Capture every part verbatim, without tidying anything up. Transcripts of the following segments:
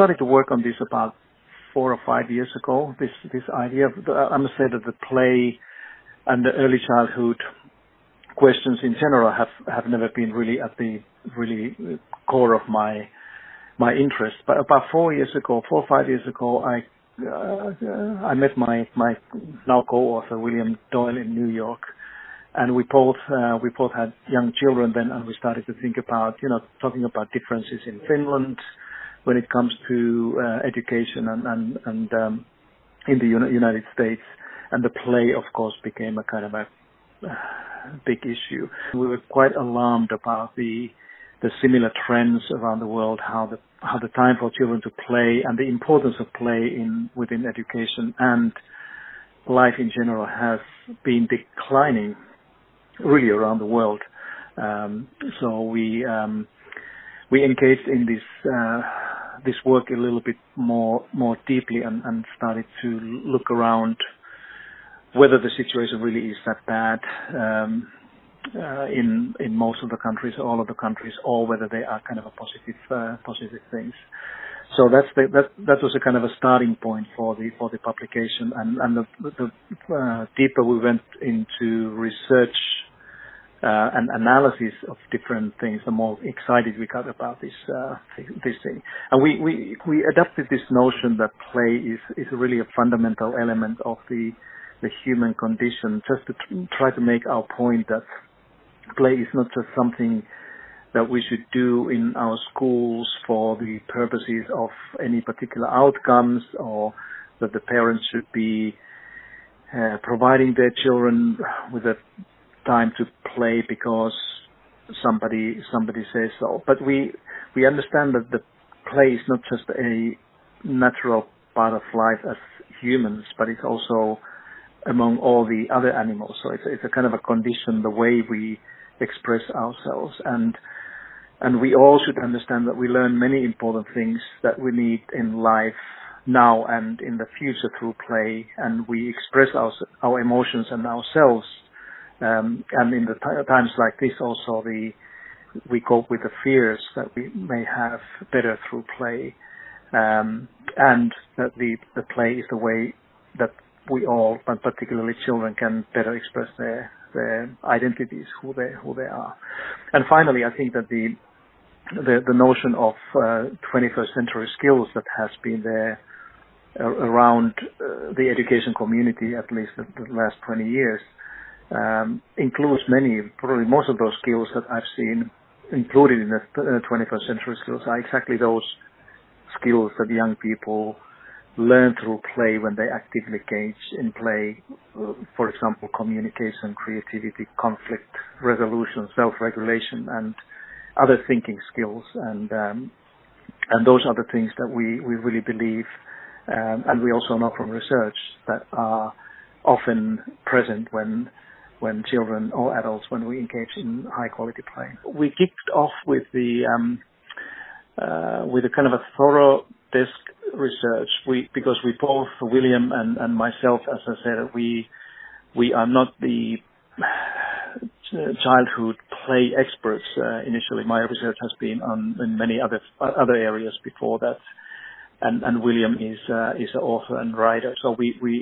started to work on this about four or five years ago, this this idea of, the, I must say that the play and the early childhood questions in general have, have never been really at the really core of my my interest. But about four years ago, four or five years ago, I uh, I met my my now co-author William Doyle in New York, and we both uh, we both had young children then, and we started to think about you know talking about differences in Finland when it comes to uh, education and and, and um, in the United States, and the play of course became a kind of a uh, big issue. We were quite alarmed about the the similar trends around the world, how the how the time for children to play and the importance of play in within education and life in general has been declining really around the world. Um, so we um, we engaged in this uh, this work a little bit more more deeply and, and started to look around whether the situation really is that bad um, uh, in in most of the countries, all of the countries, or whether they are kind of a positive uh, positive things. So that's the, that that was a kind of a starting point for the for the publication, and and the, the uh, deeper we went into research uh, and analysis of different things, the more excited we got about this uh, this thing. And we, we we adapted this notion that play is is really a fundamental element of the the human condition, just to try to make our point that play is not just something that we should do in our schools for the purposes of any particular outcomes, or that the parents should be uh, providing their children with a time to play because somebody somebody says so. But we we understand that the play is not just a natural part of life as humans, but it's also among all the other animals. So it's, it's a kind of a condition, the way we express ourselves. And and we all should understand that we learn many important things that we need in life now and in the future through play. And we express our, our emotions and ourselves. Um, and in the t- times like this also, the, we cope with the fears that we may have better through play. Um, and that the, the play is the way that we all, but particularly children, can better express their their identities, who they who they are. And finally, I think that the the, the notion of uh, twenty-first century skills that has been there around uh, the education community, at least in the last twenty years, um, includes many, probably most of those skills that I've seen included in the twenty-first century skills are exactly those skills that young people learn through play when they actively engage in play, for example, communication, creativity, conflict resolution, self-regulation, and other thinking skills. And um, and those are the things that we, we really believe, um, and we also know from research, that are often present when when children or adults, when we engage in high-quality play. We kicked off with the um, uh, with a kind of a thorough desk research, we because we both, William and, and myself, as I said, we we are not the childhood play experts. Uh, initially, my research has been on in many other other areas before that, and and William is uh, is an author and writer. So we we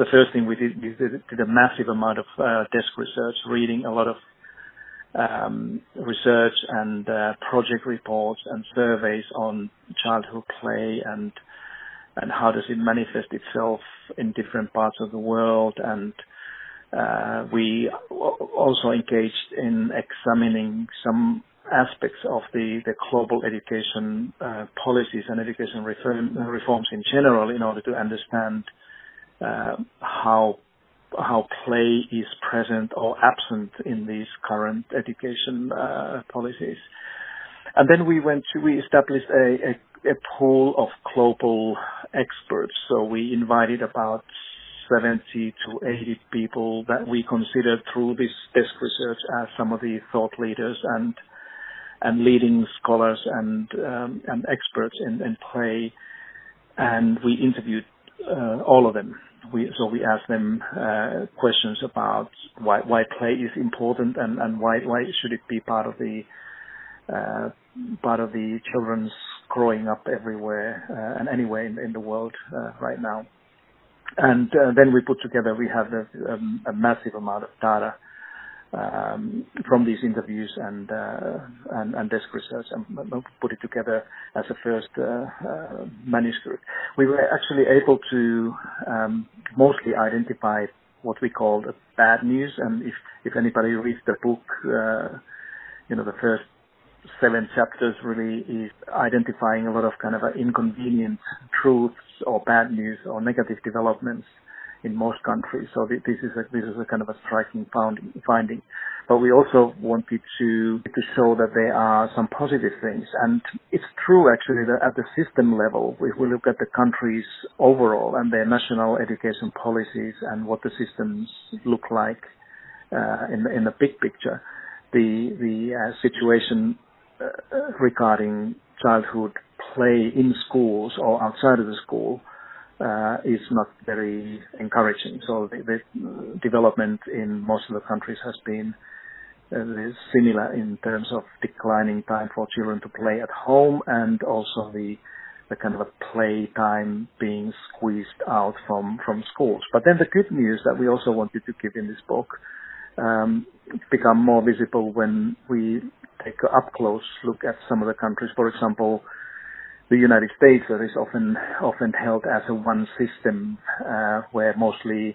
the first thing we did we did a massive amount of uh, desk research, reading a lot of Um, research and uh, project reports and surveys on childhood play and and how does it manifest itself in different parts of the world. And uh, we also engaged in examining some aspects of the, the global education uh, policies and education reform, reforms in general, in order to understand uh, how how play is present or absent in these current education uh, policies. And then we went to, we established a, a, a pool of global experts. So we invited about seventy to eighty people that we considered through this desk research as some of the thought leaders and and leading scholars and um, and experts in, in play. And we interviewed uh, all of them. We, so we asked them uh, questions about why, why play is important and, and why, why should it be part of the uh, part of the children's growing up everywhere uh, and anywhere in, in the world uh, right now. And uh, then we put together, we have a, um, a massive amount of data um, from these interviews and, uh, and and desk research, and put it together as a first uh, uh, manuscript. We were actually able to um, mostly identify what we call the bad news. And if, if anybody reads the book, uh, you know, the first seven chapters really is identifying a lot of kind of inconvenient truths or bad news or negative developments in most countries. So this is a, this is a kind of a striking finding. But we also wanted to, to show that there are some positive things. And it's true, actually, that at the system level, if we look at the countries overall and their national education policies and what the systems look like uh, in, in the big picture, the, the uh, situation uh, regarding childhood play in schools or outside of the school Uh, is not very encouraging. So the, the development in most of the countries has been uh, similar in terms of declining time for children to play at home, and also the, the kind of a play time being squeezed out from, from schools. But then the good news that we also wanted to give in this book um, become more visible when we take an up-close look at some of the countries. For example, the United States, that is often often held as a one system uh, where mostly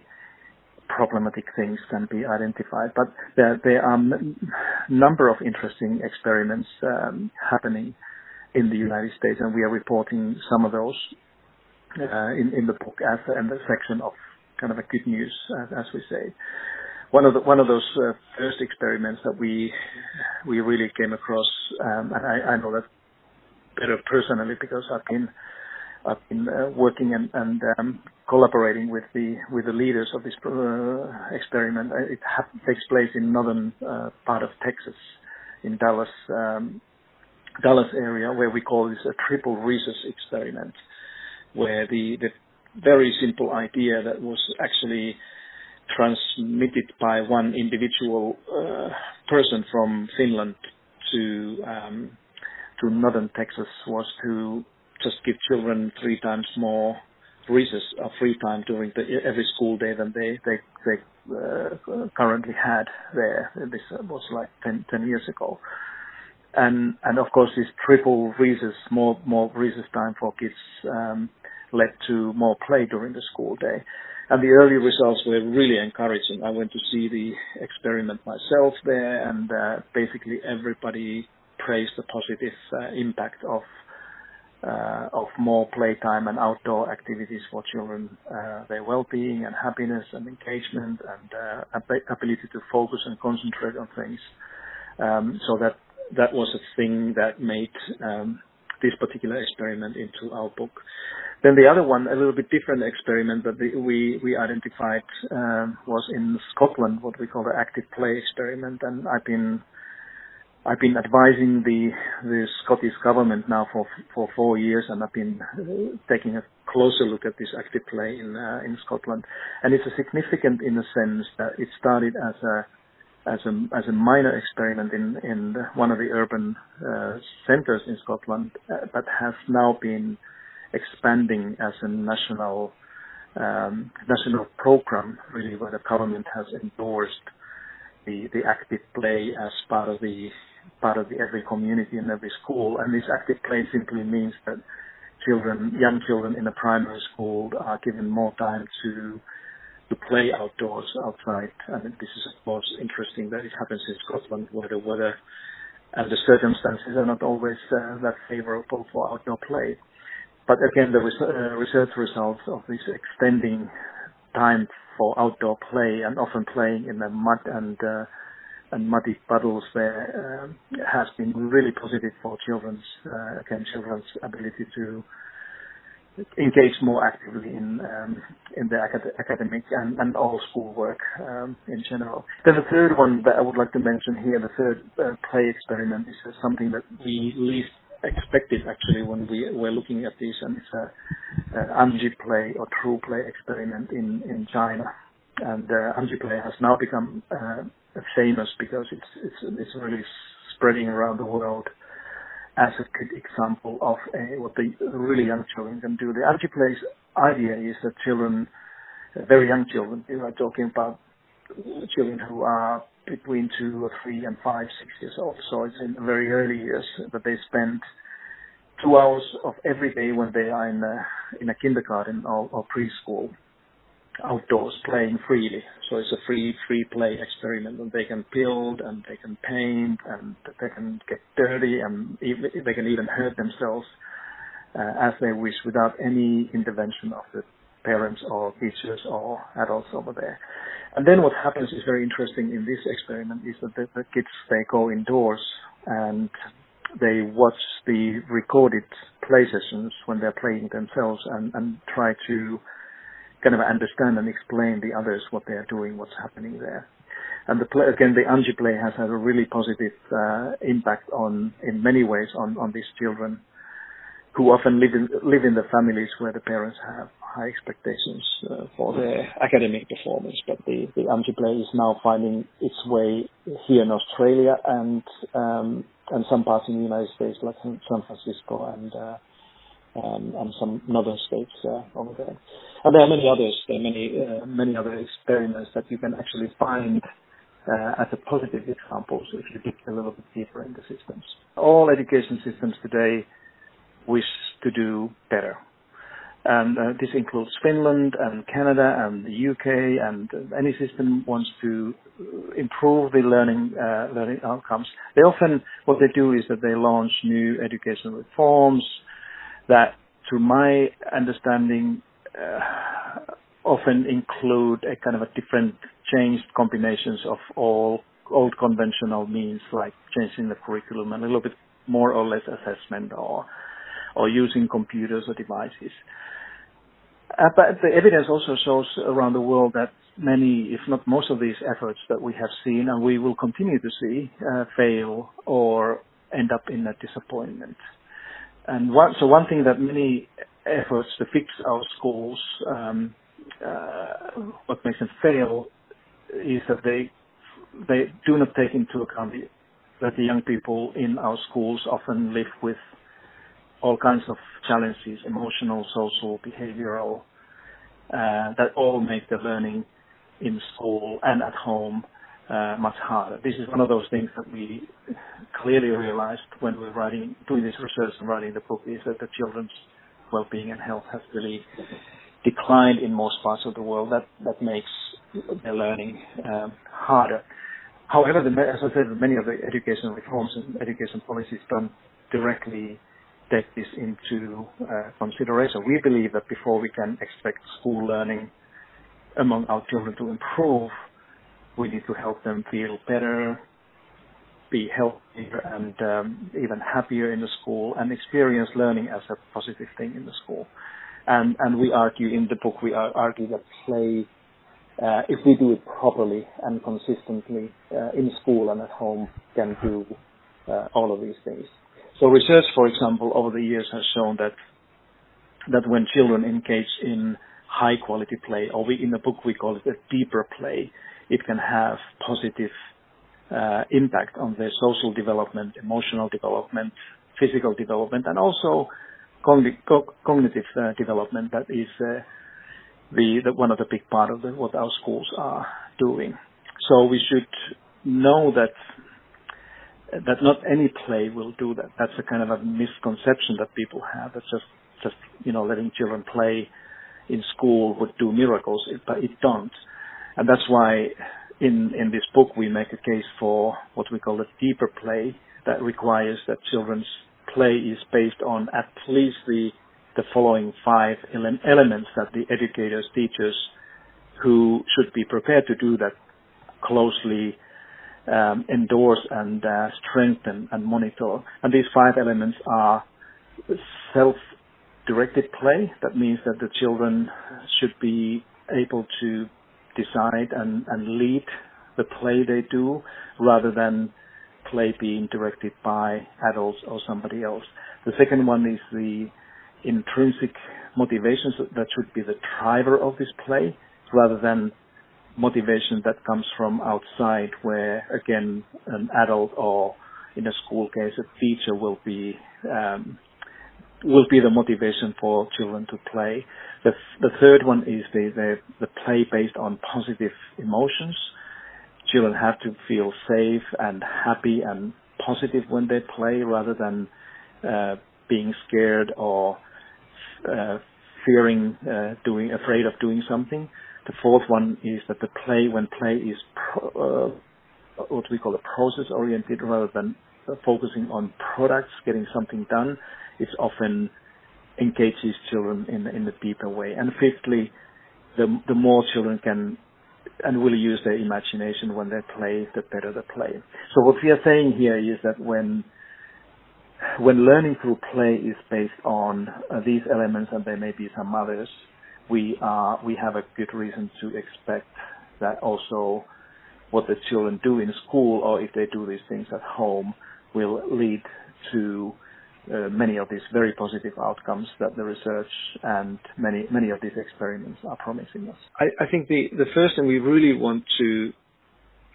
problematic things can be identified. But there, there are a number of interesting experiments um, happening in the United States, and we are reporting some of those uh, in, in the book as in the section of kind of a good news, as, as we say. One of the, one of those uh, first experiments that we we really came across, um, and I, I know that better personally because I've been I've been uh, working and, and um, collaborating with the with the leaders of this uh, experiment. It ha- takes place in northern uh, part of Texas, in Dallas um, Dallas area, where we call this a triple recess experiment, where the the very simple idea that was actually transmitted by one individual uh, person from Finland to um, to northern Texas was to just give children three times more recess or free time during the, every school day than they they, they uh, currently had there. This was like ten, ten years ago, and and of course this triple recess, more more recess time for kids, um, led to more play during the school day, and the early results were really encouraging. I went to see the experiment myself there, and uh, basically everybody praise the positive uh, impact of uh, of more playtime and outdoor activities for children, uh, their well-being and happiness and engagement and uh, ab- ability to focus and concentrate on things. Um, so that that was a thing that made um, this particular experiment into our book. Then the other one, a little bit different experiment that the, we we identified uh, was in Scotland, what we call the active play experiment, and I've been. I've been advising the the Scottish government now for for four years, and I've been uh, taking a closer look at this active play in uh, in Scotland. And it's a significant in the sense that it started as a as a as a minor experiment in in the, one of the urban uh, centres in Scotland, uh, but has now been expanding as a national um, national programme, really, where the government has endorsed the the active play as part of the part of the, every community and every school. And this active play simply means that children, young children in a primary school, are given more time to to play outdoors, outside. And this is, of course, interesting that it happens in Scotland, where the weather and the circumstances are not always uh, that favorable for outdoor play. But again, the res- uh, research results of this extending time for outdoor play, and often playing in the mud and uh, and muddy puddles there, uh, has been really positive for children's uh, again children's ability to engage more actively in um, in their acad- academic and, and all schoolwork um, in general. Then the third one that I would like to mention here, the third uh, play experiment, is something that we least expected actually when we were looking at this, and it's a, a Anji play or true play experiment in, in China. And uh, Anji play has now become uh, famous because it's it's it's really spreading around the world as a good example of uh, what the really young children can do. The Anji play's idea is that children, very young children, we are talking about children who are between two or three and five, six years old. So it's in very early years that they spend two hours of every day when they are in a, in a kindergarten or, or preschool outdoors playing freely. So it's a free, free play experiment, and they can build and they can paint and they can get dirty and even, they can even hurt themselves uh, as they wish without any intervention of the parents or teachers or adults over there. And then what happens is very interesting in this experiment is that the, the kids, they go indoors and they watch the recorded play sessions when they're playing themselves and, and try to kind of understand and explain the others what they are doing, what's happening there. And the play, again, the Anji play has had a really positive uh, impact on, in many ways, on, on these children who often live in, live in the families where the parents have high expectations uh, for their academic performance. But the, the Anji play is now finding its way here in Australia and um, and some parts in the United States, like San Francisco and uh, um, and some other states uh, over there. And there are many others. There are many uh, many other experiments that you can actually find uh, as a positive examples if you dig a little bit deeper in the systems. All education systems today wish to do better. And uh, this includes Finland and Canada and the U K, and any system wants to improve the learning uh, learning outcomes. They often, what they do is that they launch new educational reforms that, to my understanding, uh, often include a kind of a different changed combinations of all old conventional means, like changing the curriculum and a little bit more or less assessment or or using computers or devices. Uh, but the evidence also shows around the world that many, if not most of these efforts that we have seen and we will continue to see, uh, fail or end up in a disappointment. And one, so one thing that many efforts to fix our schools, um, uh, what makes them fail is that they they do not take into account the, that the young people in our schools often live with all kinds of challenges, emotional, social, behavioral, uh, that all make the learning in school and at home uh, much harder. This is one of those things that we clearly realized when we were writing, doing this research and writing the book, is that the children's well-being and health has really declined in most parts of the world. That, that makes their learning um, harder. However, the, as I said, many of the educational reforms and education policies don't directly take this into uh, consideration. We believe that before we can expect school learning among our children to improve, we need to help them feel better, be healthier and um, even happier in the school, and experience learning as a positive thing in the school. And, and we argue in the book, we argue that play, uh, if we do it properly and consistently uh, in school and at home, can do uh, all of these things. So research, for example, over the years has shown that that when children engage in high-quality play, or we in the book we call it a deeper play, it can have positive uh, impact on their social development, emotional development, physical development, and also cogn- co- cognitive uh, development. That is uh, the, the one of the big part of the, what our schools are doing. So we should know that. That not any play will do that. That's a kind of a misconception that people have. That's just, just you know, letting children play in school would do miracles, but it don't. And that's why in, in this book we make a case for what we call a deeper play that requires that children's play is based on at least the, the following five ele- elements that the educators, teachers who should be prepared to do that closely Um, endorse and uh, strengthen and monitor. And these five elements are self-directed play. That means that the children should be able to decide and, and lead the play they do rather than play being directed by adults or somebody else. The second one is the intrinsic motivations that should be the driver of this play rather than motivation that comes from outside where, again, an adult or in a school case, a teacher will be um, will be the motivation for children to play. The, the third one is the, the, the play based on positive emotions. Children have to feel safe and happy and positive when they play, rather than uh, being scared or uh, fearing, uh, doing, afraid of doing something. The fourth one is that the play, when play is pro, uh, what we call a process-oriented, rather than focusing on products, getting something done, it often engages children in in a deeper way. And fifthly, the the more children can and will use their imagination when they play, the better the play. So what we are saying here is that when when learning through play is based on uh, these elements, and there may be some others, we are we have a good reason to expect that also what the children do in school, or if they do these things at home, will lead to uh, many of these very positive outcomes that the research and many many of these experiments are promising us. I, I think the, the first thing we really want to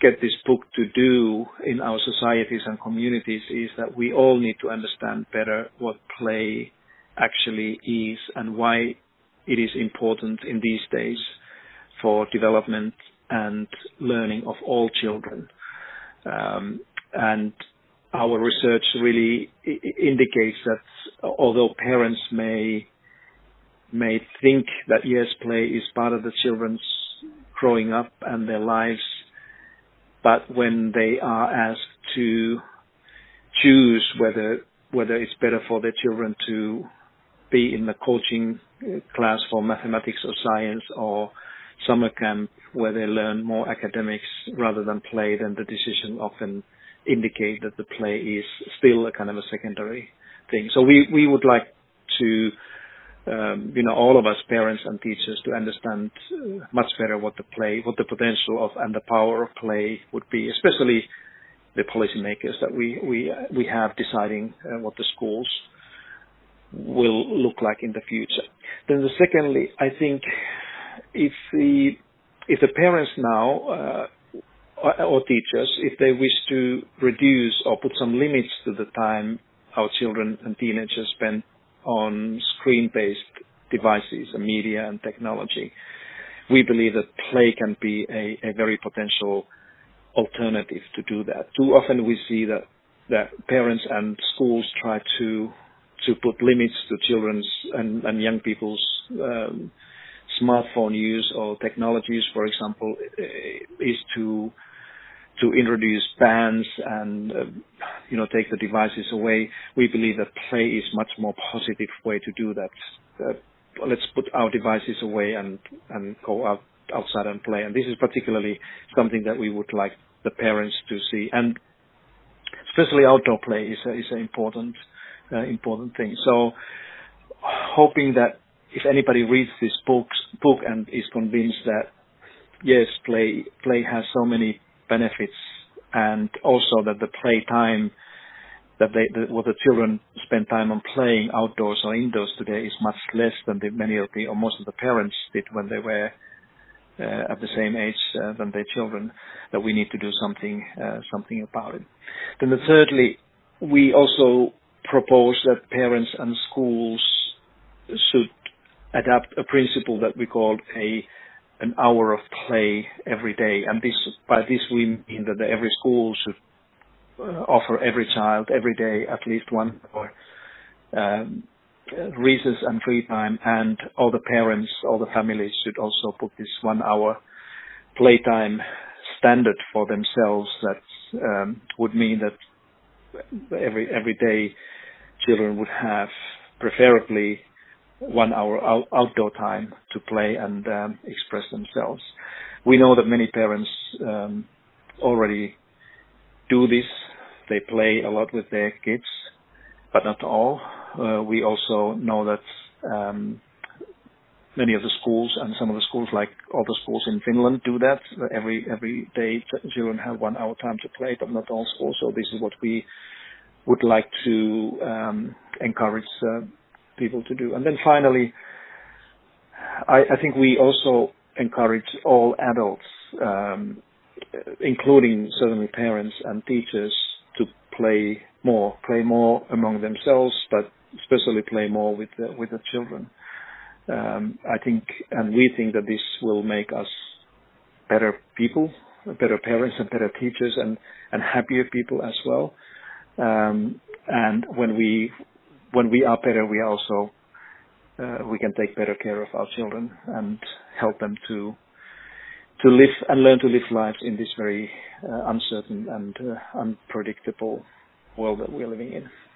get this book to do in our societies and communities is that we all need to understand better what play actually is and why it is important in these days for development and learning of all children. Um, and our research really indicates that although parents may may think that yes, play is part of the children's growing up and their lives, but when they are asked to choose whether whether it's better for their children to be in the coaching class for mathematics or science, or summer camp where they learn more academics rather than play, then the decision often indicates that the play is still a kind of a secondary thing. So we, we would like to, um, you know, all of us parents and teachers to understand much better what the play, what the potential of and the power of play would be, especially the policymakers that we, we, we have deciding uh, what the schools will look like in the future. Then the secondly, I think if the if the parents now uh, or teachers, if they wish to reduce or put some limits to the time our children and teenagers spend on screen-based devices and media and technology, we believe that play can be a, a very potential alternative to do that. Too often we see that, that parents and schools try to to put limits to children's and, and young people's um, smartphone use or technologies, for example, is to to introduce bans and uh, you know take the devices away. We believe that play is much more positive way to do that. Uh, let's put our devices away and and go out outside and play. And this is particularly something that we would like the parents to see. And especially outdoor play is a, is an important uh, important thing. So hoping that if anybody reads this book, book and is convinced that, yes, play play has so many benefits, and also that the play time, that they, the, what the children spend time on playing outdoors or indoors today is much less than the, many of the, or most of the parents did when they were uh, at the same age uh, than their children, that we need to do something, uh, something about it. Then the thirdly, we also propose that parents and schools should adapt a principle that we call a an hour of play every day, and this by this we mean that every school should uh, offer every child every day at least one hour um, recess and free time, and all the parents, all the families should also put this one hour playtime standard for themselves. That um, would mean that every every day children would have preferably one hour out, outdoor time to play and um, express themselves. We know that many parents um, already do this. They play a lot with their kids, but not all. Uh, we also know that um, many of the schools and some of the schools, like all the schools in Finland, do that. Every every day children have one hour time to play, but not all schools. So this is what we would like to um, encourage uh, people to do. And then finally, I, I think we also encourage all adults, um, including certainly parents and teachers, to play more, play more among themselves, but especially play more with the, with the children. Um, I think, and we think that this will make us better people, better parents and better teachers, and, and happier people as well. Um, and when we, when we are better, we also, uh, we can take better care of our children and help them to, to live and learn to live lives in this very uh, uncertain and uh, unpredictable world that we're living in.